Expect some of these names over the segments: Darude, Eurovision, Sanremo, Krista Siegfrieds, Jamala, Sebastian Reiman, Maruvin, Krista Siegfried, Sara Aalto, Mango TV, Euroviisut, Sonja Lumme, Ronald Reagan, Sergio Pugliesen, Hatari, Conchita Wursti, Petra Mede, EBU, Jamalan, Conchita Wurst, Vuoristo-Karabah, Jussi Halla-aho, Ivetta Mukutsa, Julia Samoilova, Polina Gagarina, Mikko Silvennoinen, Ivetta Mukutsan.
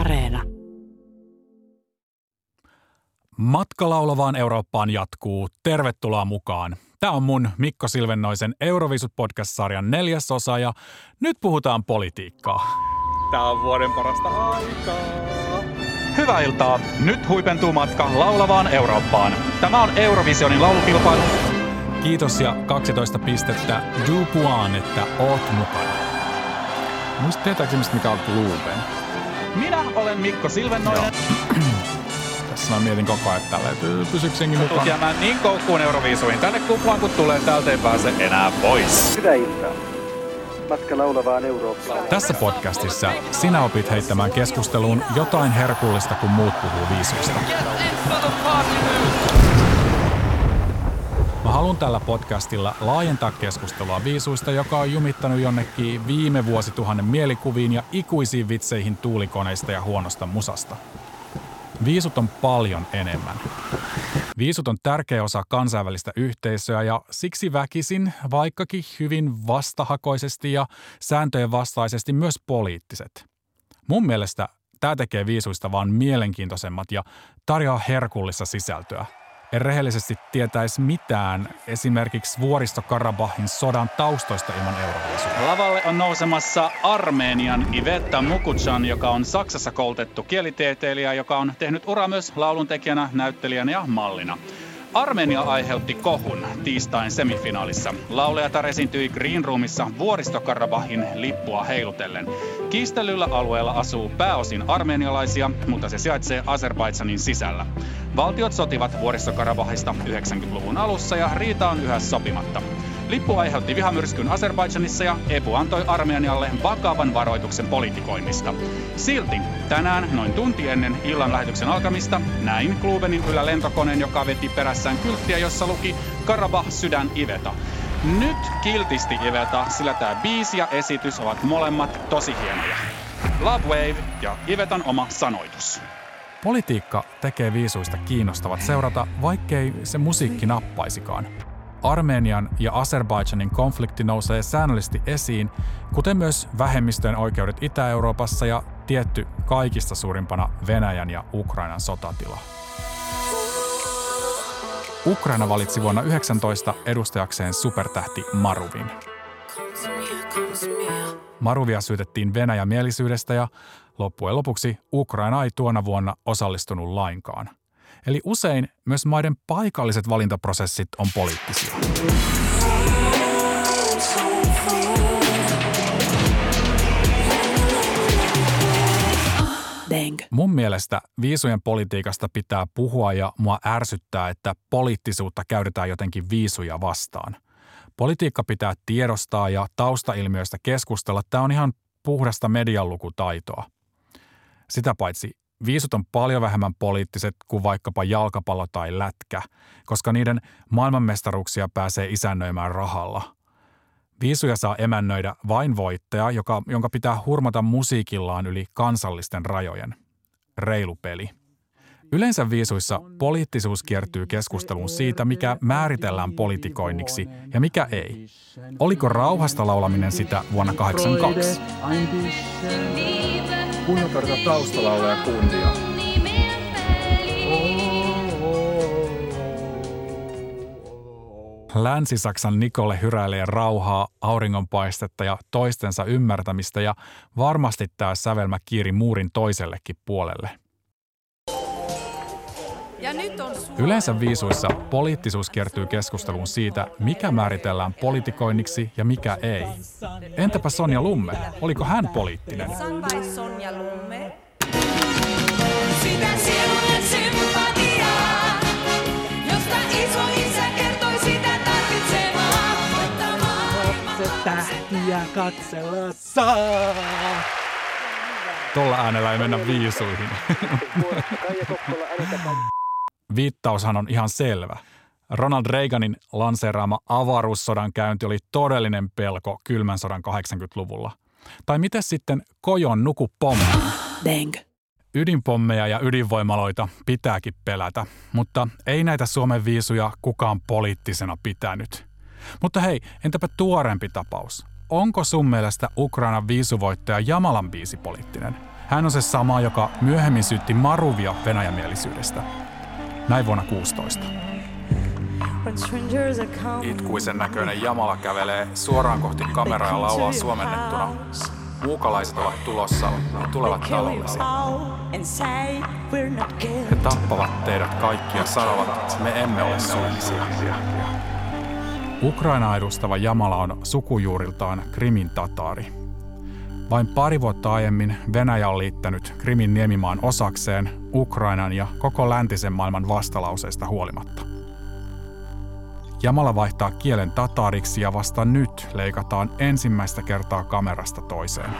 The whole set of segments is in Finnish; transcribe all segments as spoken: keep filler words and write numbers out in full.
Areena. Matka laulavaan Eurooppaan jatkuu. Tervetuloa mukaan. Tämä on mun Mikko Silvennoisen Euroviisut-podcast-sarjan neljäs osa ja nyt puhutaan politiikkaa. Tämä on vuoden parasta aikaa. Hyvää iltaa. Nyt huipentuu matka laulavaan Eurooppaan. Tämä on Eurovisionin laulukilpailu. Kiitos ja kaksitoista pistettä du puan, että oot mukana. Muista tietääkseni, mikä on Blueben. Minä olen Mikko Silvennoinen. Tässä mä mietin koko ajan, että pysyykö senkin mukaan. Tulet jäämään niin koukkuun Euroviisuihin. Tänne kuplaan, kun tulee, täältä ei pääse enää pois. Hyvää iltaa. Matka laulavaan Eurooppaan. Tässä podcastissa sinä opit heittämään keskusteluun jotain herkullista, kun muut puhuu viisuista. Mä haluan tällä podcastilla laajentaa keskustelua viisuista, joka on jumittanut jonnekin viime vuosituhannen mielikuviin ja ikuisiin vitseihin tuulikoneista ja huonosta musasta. Viisut on paljon enemmän. Viisut on tärkeä osa kansainvälistä yhteisöä ja siksi väkisin, vaikkakin hyvin vastahakoisesti ja sääntöjen vastaisesti myös poliittiset. Mun mielestä tää tekee viisuista vaan mielenkiintoisemmat ja tarjoaa herkullista sisältöä. En rehellisesti tietäisi mitään esimerkiksi Vuoristo-Karabahin sodan taustoista ilman euroviisuja. Lavalle on nousemassa Armenian Ivetta Mukutsan, joka on Saksassa koulutettu kielitieteilijä, joka on tehnyt uraa myös lauluntekijänä, näyttelijänä ja mallina. Armenia aiheutti kohun tiistain semifinaalissa. Laulajatar esiintyi Green Roomissa Vuoristo-Karabahin lippua heilutellen. Kiistellyllä alueella asuu pääosin armenialaisia, mutta se sijaitsee Azerbaidžanin sisällä. Valtiot sotivat Vuoristo-Karabahista yhdeksänkymmentäluvun alussa ja riita on yhä sopimatta. Lippu aiheutti vihamyrskyn Azerbaidžanissa ja E U antoi Armenialle vakavan varoituksen politikoinnista. Silti tänään noin tunti ennen illan lähetyksen alkamista näin Klubenin ylä lentokoneen, joka veti perässään kylttiä, jossa luki Karabah sydän Iveta. Nyt kiltisti Iveta, sillä tämä biisi ja esitys ovat molemmat tosi hienoja. Love Wave ja Ivetan oma sanoitus. Politiikka tekee viisuista kiinnostavat seurata, vaikkei se musiikki nappaisikaan. Armenian ja Azerbaidžanin konflikti nousee säännöllisesti esiin, kuten myös vähemmistöjen oikeudet Itä-Euroopassa ja tietty kaikista suurimpana Venäjän ja Ukrainan sotatila. Ukraina valitsi vuonna yhdeksäntoista edustajakseen supertähti Maruvin. Maruvia syytettiin venäjämielisyydestä ja loppujen lopuksi Ukraina ei tuona vuonna osallistunut lainkaan. Eli usein myös maiden paikalliset valintaprosessit on poliittisia. Dang. Mun mielestä viisujen politiikasta pitää puhua ja mua ärsyttää, että poliittisuutta käytetään jotenkin viisuja vastaan. Politiikka pitää tiedostaa ja taustailmiöistä keskustella. Tää on ihan puhdasta medianlukutaitoa. Sitä paitsi viisut on paljon vähemmän poliittiset kuin vaikkapa jalkapallo tai lätkä, koska niiden maailmanmestaruuksia pääsee isännöimään rahalla. Viisuja saa emännöidä vain voittaja, joka, jonka pitää hurmata musiikillaan yli kansallisten rajojen. Reilu peli. Yleensä viisuissa poliittisuus kiertyy keskusteluun siitä, mikä määritellään politikoinniksi ja mikä ei. Oliko rauhasta laulaminen sitä vuonna tuhatyhdeksänsataakahdeksankymmentäkaksi? Kunnon tarvita taustalauleja kunnia. Länsi-Saksan Nikole hyräilee rauhaa, auringonpaistetta ja toistensa ymmärtämistä ja varmasti tämä sävelmä kiiri muurin toisellekin puolelle. Ja nyt on yleensä viisuissa poliittisuus kiertyy keskusteluun siitä, mikä määritellään politikoinniksi ja mikä ei. Entäpä Sonja Lumme? Oliko hän poliittinen? Tähtiä katsella saa. Tuolla äänellä ei mennä viisuihin. Viittaushan on ihan selvä. Ronald Reaganin lanseeraama avaruussodan käynti oli todellinen pelko kylmän sodan kahdeksankymmentäluvulla. Tai miten sitten Kojon nukupommi? Ydinpommeja ja ydinvoimaloita pitääkin pelätä, mutta ei näitä Suomen viisuja kukaan poliittisena pitänyt. Mutta hei, entäpä tuorempi tapaus? onko sun mielestä Ukrainan viisuvoittaja Jamalan biisi poliittinen? Hän on se sama, joka myöhemmin syytti Maruvia venäjämielisyydestä. Näin vuonna kuusitoista. Itkuisen näköinen Jamala kävelee suoraan kohti kameraa ja laulaa suomennettuna. Muukalaiset ovat tulossa, ne tulevat talollesi. He tappavat teidät kaikki ja sanovat, me emme ole syyllisiä. Ukrainaa edustava Jamala on sukujuuriltaan Krimin tatari. Vain pari vuotta aiemmin Venäjä on liittänyt Krimin niemimaan osakseen Ukrainan ja koko läntisen maailman vastalauseista huolimatta. Jamala vaihtaa kielen tatariksi ja vasta nyt leikataan ensimmäistä kertaa kamerasta toiseen.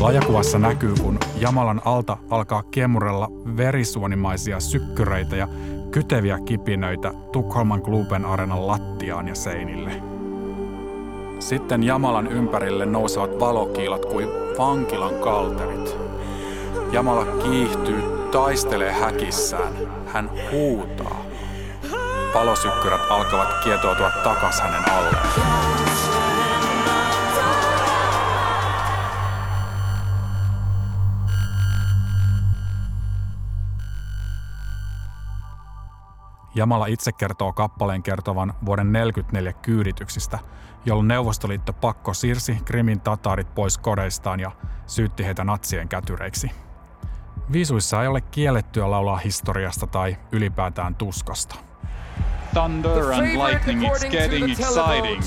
Laajakuvassa näkyy, kun Jamalan alta alkaa kiemurella verisuonimaisia sykkyreitä ja kyteviä kipinöitä Tukholman Kluben areenan lattiaan ja seinille. Sitten Jamalan ympärille nousevat valokiilat kuin vankilan kalterit. Jamala kiihtyy, taistelee häkissään. Hän huutaa. Palosykkyrät alkavat kietoutua takas hänen alleen. Jamala itse kertoo kappaleen kertovan vuoden neljäkymmentäneljä kyydityksistä, jolloin Neuvostoliitto pakko siirsi Krimin tatarit pois kodeistaan ja syytti heitä natsien kätyreiksi. Viisuissa ei ole kiellettyä laulaa historiasta tai ylipäätään tuskasta. Thunder and lightning, it's getting exciting.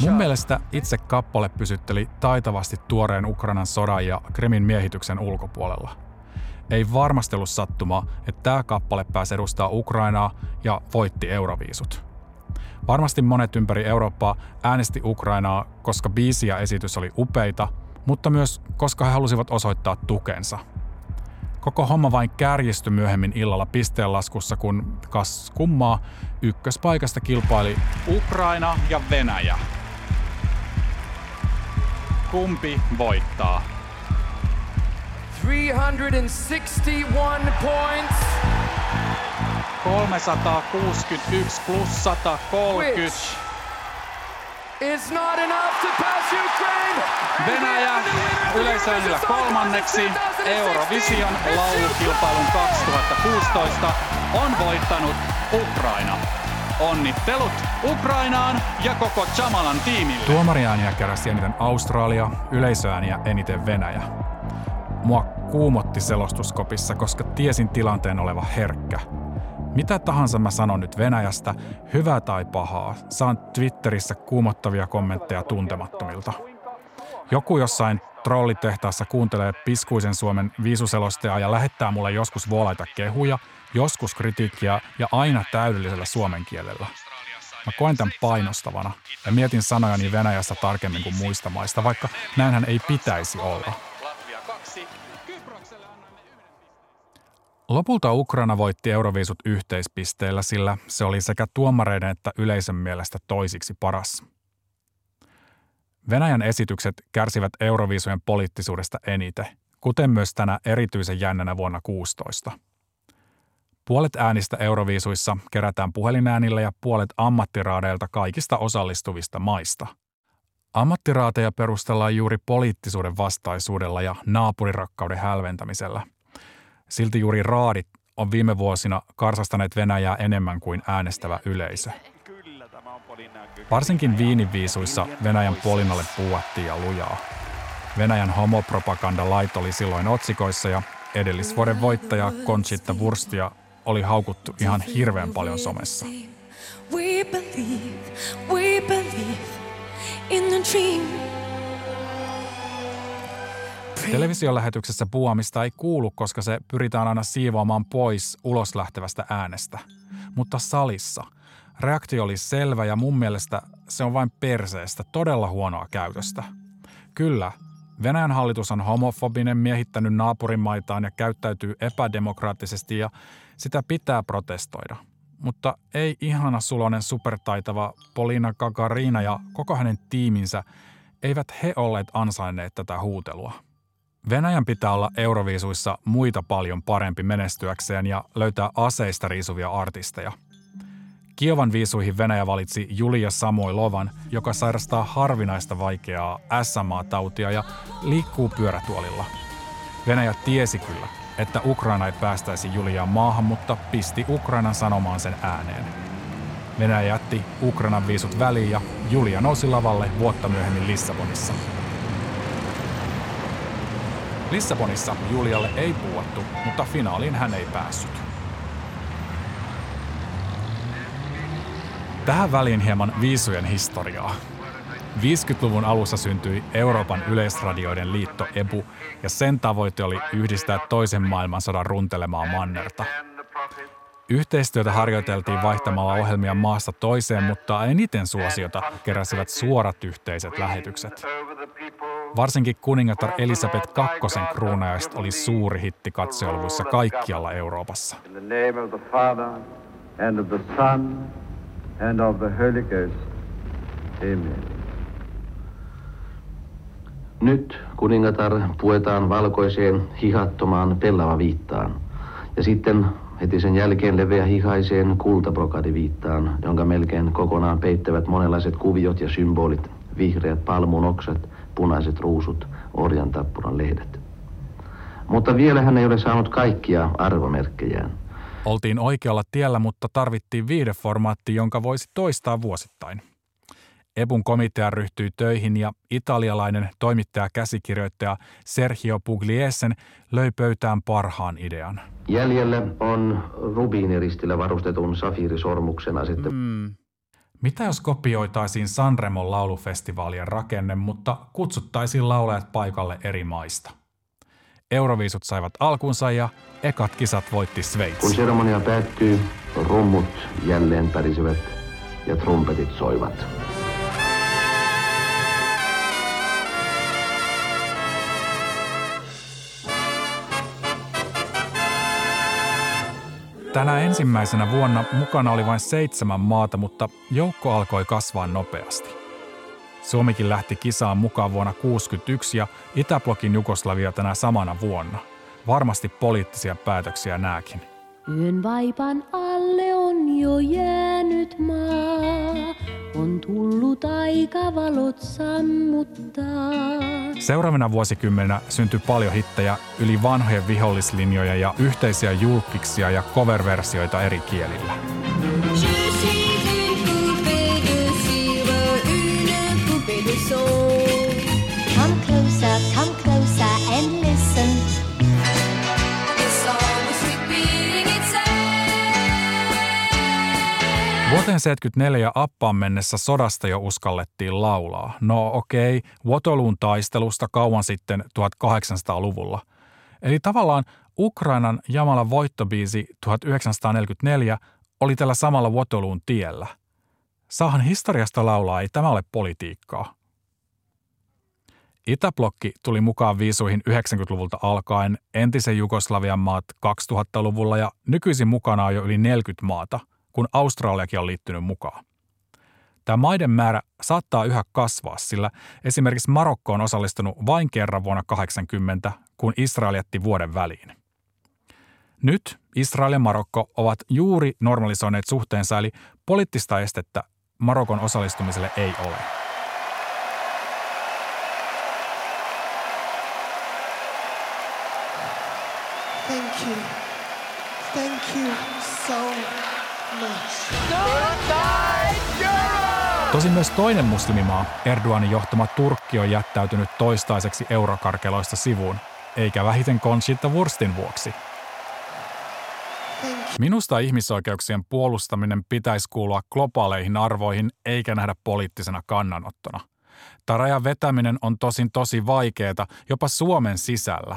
Mun mielestä itse kappale pysytteli taitavasti tuoreen Ukrainan sodan ja Krimin miehityksen ulkopuolella. Ei varmasti ollut sattumaa, että tämä kappale pääsi edustaa Ukrainaa ja voitti Euroviisut. Varmasti monet ympäri Eurooppaa äänesti Ukrainaa, koska biisi ja esitys oli upeita, mutta myös koska he halusivat osoittaa tukensa. Koko homma vain kärjistyi myöhemmin illalla pisteenlaskussa, kun kas kummaa ykköspaikasta kilpaili Ukraina ja Venäjä. Kumpi voittaa? three hundred sixty-one points. kolmesataakuusikymmentäyksi plus satakolmekymmentä. It's not enough to pass Ukraine. Venäjä yleisöllä kolmanneksi Eurovision laulukilpailun kaksituhattakuusitoista on voittanut Ukraina. Onnittelut Ukrainaan ja koko Jamalan tiimille. Tuomariääniä keräsi eniten Australia, yleisöääniä eniten Venäjä. Mua kuumotti selostuskopissa, koska tiesin tilanteen oleva herkkä. Mitä tahansa mä sanon nyt Venäjästä, hyvää tai pahaa, saan Twitterissä kuumottavia kommentteja tuntemattomilta. Joku jossain trollitehtaassa kuuntelee piskuisen Suomen viisuselostajaa ja lähettää mulle joskus vuolaita kehuja, joskus kritiikkiä ja aina täydellisellä suomen kielellä. Mä koen tämän painostavana ja mietin sanojani Venäjästä tarkemmin kuin muista maista, vaikka näinhän ei pitäisi olla. Lopulta Ukraina voitti Euroviisut yhteispisteillä, sillä se oli sekä tuomareiden että yleisön mielestä toisiksi paras. Venäjän esitykset kärsivät Euroviisujen poliittisuudesta eniten, kuten myös tänä erityisen jännänä vuonna kuusitoista. Puolet äänistä Euroviisuissa kerätään puhelinäänillä ja puolet ammattiraadeilta kaikista osallistuvista maista. Ammattiraateja perustellaan juuri poliittisuuden vastaisuudella ja naapurirakkauden hälventämisellä. Silti juuri raadit on viime vuosina karsastaneet Venäjää enemmän kuin äänestävä yleisö. Varsinkin Viinin viisuissa Venäjän Polinalle puuattiin ja lujaa. Venäjän homopropagandalait oli silloin otsikoissa ja edellisvuoden voittajaa Conchita Wurstia oli haukuttu ihan hirveän paljon somessa. We believe, we believe in the dream. Televisiolähetyksessä puuamista ei kuulu, koska se pyritään aina siivoamaan pois ulos lähtevästä äänestä. Mutta salissa. Reaktio oli selvä ja mun mielestä se on vain perseestä, todella huonoa käytöstä. Kyllä, Venäjän hallitus on homofobinen, miehittänyt naapurimaitaan ja käyttäytyy epädemokraattisesti ja sitä pitää protestoida. Mutta ei ihana sulonen supertaitava Polina Gagarina ja koko hänen tiiminsä, eivät he olleet ansainneet tätä huutelua. Venäjän pitää olla Euroviisuissa muita paljon parempi menestyäkseen ja löytää aseista riisuvia artisteja. Kiovan viisuihin Venäjä valitsi Julia Samoilovan, joka sairastaa harvinaista vaikeaa S M A-tautia ja liikkuu pyörätuolilla. Venäjä tiesi kyllä, että Ukraina ei päästäisi Juliaan maahan, mutta pisti Ukrainan sanomaan sen ääneen. Venäjä jätti Ukrainan viisut väliin ja Julia nousi lavalle vuotta myöhemmin Lissabonissa. Lissabonissa Julialle ei puuttu, mutta finaaliin hän ei päässyt. Tähän väliin hieman viisujen historiaa. viidenkymmenenluvun alussa syntyi Euroopan yleisradioiden liitto E B U, ja sen tavoite oli yhdistää toisen maailmansodan runtelemaa mannerta. Yhteistyötä harjoiteltiin vaihtamalla ohjelmia maasta toiseen, mutta eniten suosiota keräsivät suorat yhteiset lähetykset. Varsinkin kuningatar Elisabeth kakkosen kruunajaiset oli suuri hitti katseluissa kaikkialla Euroopassa. And of the Holy Ghost. Amen. Nyt kuningatar puetaan valkoiseen, hihattomaan pellavaviittaan ja sitten heti sen jälkeen leveä hihaiseen kultabrokadiviittaan, jonka melkein kokonaan peittävät monenlaiset kuviot ja symbolit, vihreät palmunoksat, punaiset ruusut, orjantappuran lehdet. Mutta vielä hän ei ole saanut kaikkia arvomerkkejään. Oltiin oikealla tiellä, mutta tarvittiin viihdeformaatti, jonka voisi toistaa vuosittain. E B U:n komitea ryhtyi töihin ja italialainen toimittaja-käsikirjoittaja Sergio Pugliesen löi pöytään parhaan idean. Jäljellä on rubiineristillä varustetun safiirisormuksen asette. Mm. Mitä jos kopioitaisiin Sanremon laulufestivaalien rakenne, mutta kutsuttaisiin laulajat paikalle eri maista? Euroviisut saivat alkunsa ja ekat kisat voitti Sveitsi. Kun seremonia päättyy, rummut jälleen pärisivät ja trumpetit soivat. Tänä ensimmäisenä vuonna mukana oli vain seitsemän maata, mutta joukko alkoi kasvaa nopeasti. Suomikin lähti kisaan mukaan vuonna tuhatyhdeksänsataakuusikymmentäyksi ja Itäblokin Jugoslavia tänä samana vuonna. Varmasti poliittisia päätöksiä nääkin. Yön vaipan alle on jo jäänyt maa, on tullut aika valot sammuttaa. Seuraavana vuosikymmenenä syntyi paljon hittejä yli vanhojen vihollislinjoja ja yhteisiä julkkiksia ja cover-versioita eri kielillä. Vuoteen seitsemänkymmentäneljä appaan mennessä sodasta jo uskallettiin laulaa. No okei, okay, Waterloon taistelusta kauan sitten tuhatkahdeksansataaluvulla. Eli tavallaan Ukrainan Jamalan voittobiisi tuhatyhdeksänsataaneljäkymmentäneljä oli tällä samalla Waterloon tiellä. Saahan historiasta laulaa, ei tämä ole politiikkaa. Itäblokki tuli mukaan viisuihin yhdeksänkymmentäluvulta alkaen, entisen Jugoslavian maat kaksituhattaluvulla ja nykyisin mukana on jo yli neljäkymmentä maata, kun Australiakin on liittynyt mukaan. Tämä maiden määrä saattaa yhä kasvaa, sillä esimerkiksi Marokko on osallistunut vain kerran vuonna tuhatyhdeksänsataakahdeksankymmentä, kun Israel jätti vuoden väliin. Nyt Israel ja Marokko ovat juuri normalisoineet suhteensa, eli poliittista estettä Marokon osallistumiselle ei ole. Thank you. Thank you so much. Tosin myös toinen muslimimaa, Erdoganin johtama Turkki, on jättäytynyt toistaiseksi eurokarkeloista sivuun, eikä vähiten Conchita Wurstin vuoksi. Minusta ihmisoikeuksien puolustaminen pitäisi kuulua globaaleihin arvoihin, eikä nähdä poliittisena kannanottona. Rajan vetäminen on tosin tosi vaikeaa, jopa Suomen sisällä.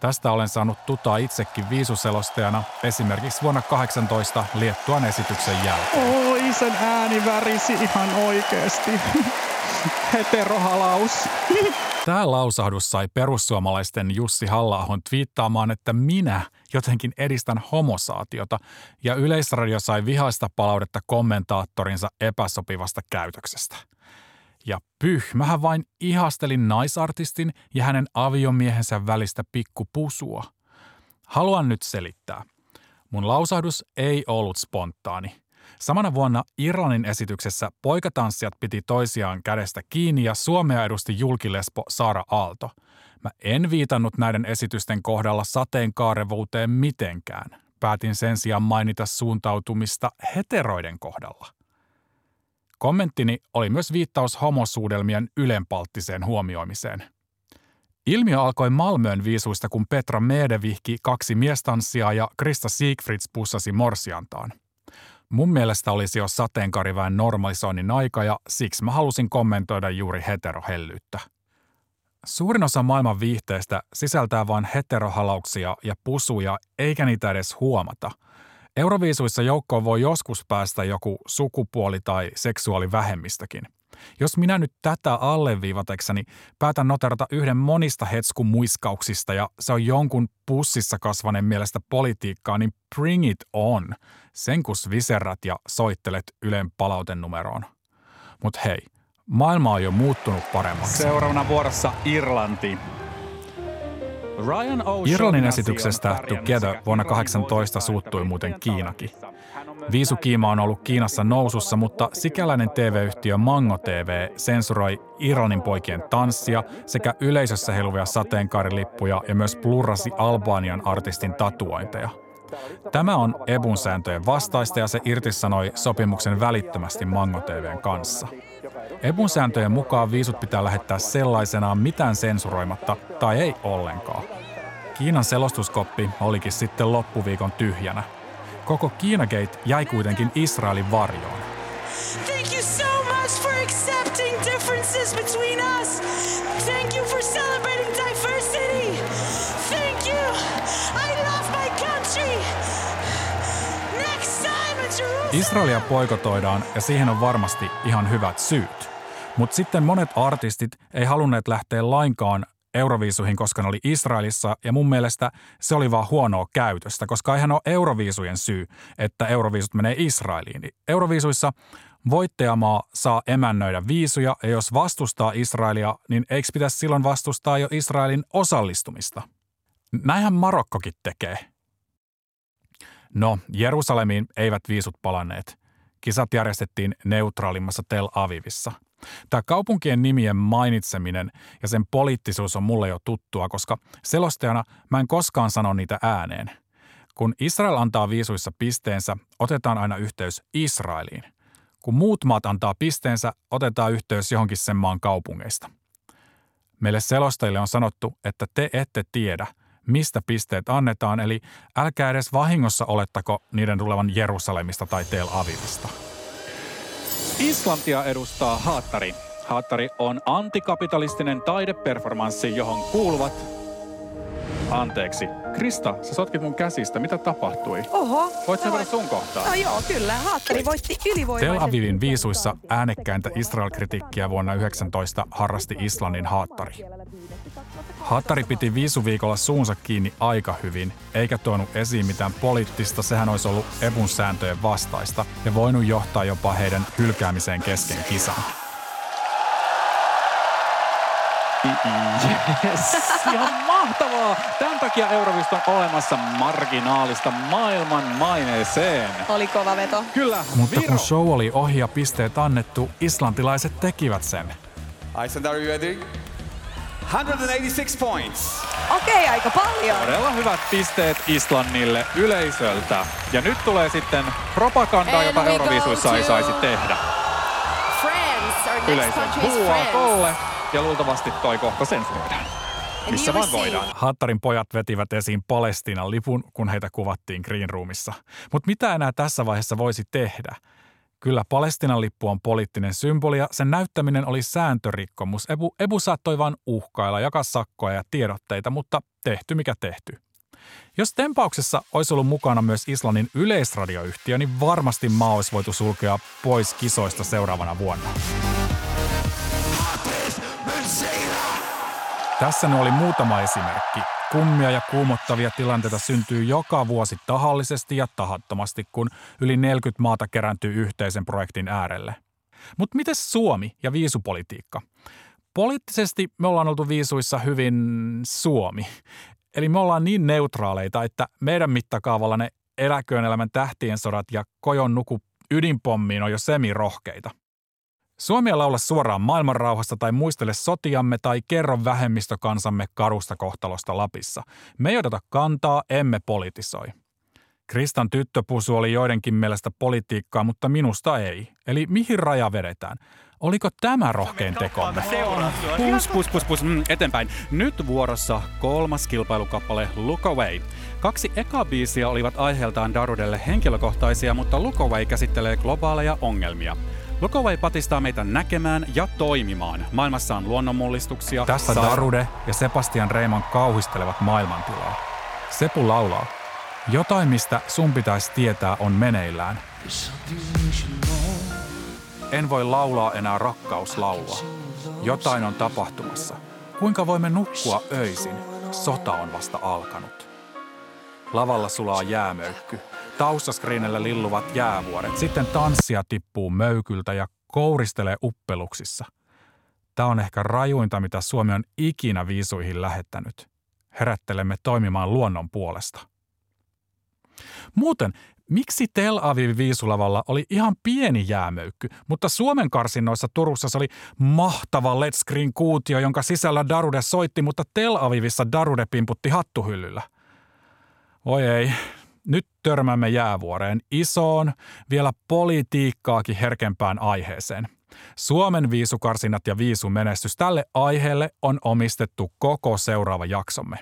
Tästä olen saanut tutaa itsekin viisuselostajana esimerkiksi vuonna kahdeksantoista Liettuan esityksen jälkeen. Oi, sen ääni värisi ihan oikeasti. Heterohalaus. Tämä lausahdus sai perussuomalaisten Jussi Halla-ahon twiittaamaan, että minä jotenkin edistän homosaatiota, ja Yleisradio sai vihaista palautetta kommentaattorinsa epäsopivasta käytöksestä. Ja pyhmähän vain ihastelin naisartistin ja hänen aviomiehensä välistä pikkupusua. Haluan nyt selittää. Mun lausahdus ei ollut spontaani. Samana vuonna Irlannin esityksessä poikatanssijat piti toisiaan kädestä kiinni ja Suomea edusti julkilesbo Sara Aalto. Mä en viitannut näiden esitysten kohdalla sateenkaarevuuteen mitenkään. Päätin sen sijaan mainita suuntautumista heteroiden kohdalla. Kommenttini oli myös viittaus homosuudelmien ylenpalttiseen huomioimiseen. Ilmiö alkoi Malmöön viisuista, kun Petra Mede vihki kaksi miestanssijaa ja Krista Siegfrieds pussasi morsiantaan. Mun mielestä olisi jo sateenkaariväen normalisoinnin aika ja siksi mä halusin kommentoida juuri heterohellyyttä. Suurin osa maailman viihteestä sisältää vain heterohalauksia ja pusuja, eikä niitä edes huomata. Euroviisuissa joukkoon voi joskus päästä joku sukupuoli- tai seksuaalivähemmistökin. Jos minä nyt tätä alleviivatekseni päätän noterata yhden monista hetskun muiskauksista ja se on jonkun pussissa kasvaneen mielestä politiikkaa, niin bring it on. Sen kun viserrät ja soittelet Ylen palautenumeroon. Mut hei, maailma on jo muuttunut paremmaksi. Seuraavana vuorossa Irlanti. Irlannin esityksestä Together vuonna kahdeksantoista suuttui muuten Kiinakin. Viisukiima on ollut Kiinassa nousussa, mutta sikäläinen T V-yhtiö Mango T V sensuroi Irlannin poikien tanssia sekä yleisössä heiluvia sateenkaarilippuja ja myös plurrasi Albanian artistin tatuointeja. Tämä on E B:n sääntöjen vastaista ja se irtisanoi sopimuksen välittömästi Mango T V:n kanssa. E B:n sääntöjen mukaan viisut pitää lähettää sellaisenaan mitään sensuroimatta tai ei ollenkaan. Kiinan selostuskoppi olikin sitten loppuviikon tyhjänä. Koko Kiinagate jäi kuitenkin Israelin varjoon. Thank you so much for accepting differences between us. Thank you for celebrating diversity. Thank you. I love my country. Next time at Jerusalem. Israelia poikotoidaan ja siihen on varmasti ihan hyvät syyt. Mutta sitten monet artistit ei halunneet lähteä lainkaan euroviisuihin, koska ne oli Israelissa, ja mun mielestä se oli vaan huonoa käytöstä, koska eihän ole euroviisujen syy, että euroviisut menee Israeliin. Euroviisuissa voittajamaa saa emännöidä viisuja, ja jos vastustaa Israelia, niin eikö pitäisi silloin vastustaa jo Israelin osallistumista? Näinhän Marokkokin tekee. No, Jerusalemiin eivät viisut palanneet. Kisat järjestettiin neutraalimmassa Tel Avivissa. Tämä kaupunkien nimien mainitseminen ja sen poliittisuus on mulle jo tuttua, koska selostajana mä en koskaan sano niitä ääneen. Kun Israel antaa viisuissa pisteensä, otetaan aina yhteys Israeliin. Kun muut maat antaa pisteensä, otetaan yhteys johonkin sen maan kaupungeista. Meille selostajille on sanottu, että te ette tiedä, mistä pisteet annetaan, eli älkää edes vahingossa olettako niiden tulevan Jerusalemista tai Tel Avivista. Islantia edustaa Hatari. Hatari on antikapitalistinen taideperformanssi, johon kuuluvat... Anteeksi. Krista, sä sotkit mun käsistä. Mitä tapahtui? Oho. Voit sä voida sun kohtaan? No joo, kyllä. Hatari voitti ylivoimaisesti. Tel Avivin viisuissa äänekkäintä Israel-kritiikkiä vuonna yhdeksäntoista harrasti Islannin Hatari. Hatari piti viisuviikolla suunsa kiinni aika hyvin, eikä tuonut esiin mitään poliittista, sehän olisi ollut E B:n sääntöjen vastaista ja voinut johtaa jopa heidän hylkäämiseen kesken kisan. Yes, ihan mahtavaa! Tämän takia Euroviisut on olemassa marginaalista maailman maineeseen. Oli kova veto. Kyllä, mutta Viro. Kun show oli ohi ja pisteet annettu, islantilaiset tekivät sen. Iceland, are you ready? sata kahdeksankymmentäkuusi points. Okei, aika paljon. Todella hyvät pisteet Islannille yleisöltä. Ja nyt tulee sitten propaganda, and jota Euroviisuissa ei saisi tehdä. France, yleisön puuaa kolle ja luultavasti toi kohta sensuroidaan. Missä vaan voidaan. Hattarin pojat vetivät esiin Palestiinan lipun, kun heitä kuvattiin Green Roomissa. Mutta mitä enää tässä vaiheessa voisi tehdä? Kyllä Palestiinan lippu on poliittinen symboli ja sen näyttäminen oli sääntörikkomus. Ebu, Ebu saattoi vain uhkailla, jakaa sakkoja ja tiedotteita, mutta tehty mikä tehty. Jos tempauksessa olisi ollut mukana myös Islannin yleisradioyhtiö, niin varmasti maa olisi voitu sulkea pois kisoista seuraavana vuonna. Tässä nyt oli muutama esimerkki. Kummia ja kuumottavia tilanteita syntyy joka vuosi tahallisesti ja tahattomasti, kun yli neljäkymmentä maata kerääntyy yhteisen projektin äärelle. Mutta miten Suomi ja viisupolitiikka? Poliittisesti me ollaan oltu viisuissa hyvin Suomi. Eli me ollaan niin neutraaleita, että meidän mittakaavalla ne eläköön elämän tähtien sodat ja kojon nuku ydinpommiin on jo semirohkeita. Suomi ei laula suoraan maailmanrauhasta tai muistele sotiamme tai kerro vähemmistökansamme karusta kohtalosta Lapissa. Me ei odota kantaa, emme politisoi. Kristan tyttöpusu oli joidenkin mielestä politiikkaa, mutta minusta ei. Eli mihin raja vedetään? Oliko tämä rohkein tekomme? Pus, pus, pus, pus, mm, eteenpäin. Nyt vuorossa kolmas kilpailukappale Look Away. Kaksi ekaa biisiä olivat aiheeltaan Darudelle henkilökohtaisia, mutta Look Away käsittelee globaaleja ongelmia. Look Away patistaa meitä näkemään ja toimimaan. Maailmassa on luonnonmullistuksia. Tässä saa... Darude ja Sebastian Reiman kauhistelevat maailmantilaa. Sepu laulaa. Jotain, mistä sun pitäisi tietää, on meneillään. En voi laulaa enää rakkauslaulua. Jotain on tapahtumassa. Kuinka voimme nukkua öisin? Sota on vasta alkanut. Lavalla sulaa jäämöykky. Taustaskriinellä lilluvat jäävuoret. Sitten tanssia tippuu möykyltä ja kouristelee uppeluksissa. Tämä on ehkä rajuinta, mitä Suomi on ikinä viisuihin lähettänyt. Herättelemme toimimaan luonnon puolesta. Muuten, miksi Tel Avivin viisulavalla oli ihan pieni jäämöykky, mutta Suomen karsinnoissa Turussa se oli mahtava Let's Green-kuutio, jonka sisällä Darude soitti, mutta Tel Avivissa Darude pimputti hattuhyllyllä. Oi ei, nyt törmäämme jäävuoreen, isoon, vielä politiikkaakin herkempään aiheeseen. Suomen viisukarsinnat ja viisumenestys tälle aiheelle on omistettu koko seuraava jaksomme.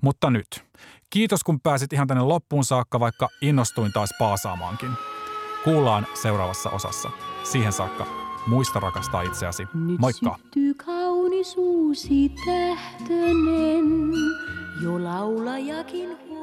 Mutta nyt, kiitos kun pääsit ihan tänne loppuun saakka, vaikka innostuin taas paasaamaankin. Kuullaan seuraavassa osassa. Siihen saakka, muista rakastaa itseäsi. Moikka! Nyt syttyy kaunis uusi tähtönen, jo laulajakin huomioon.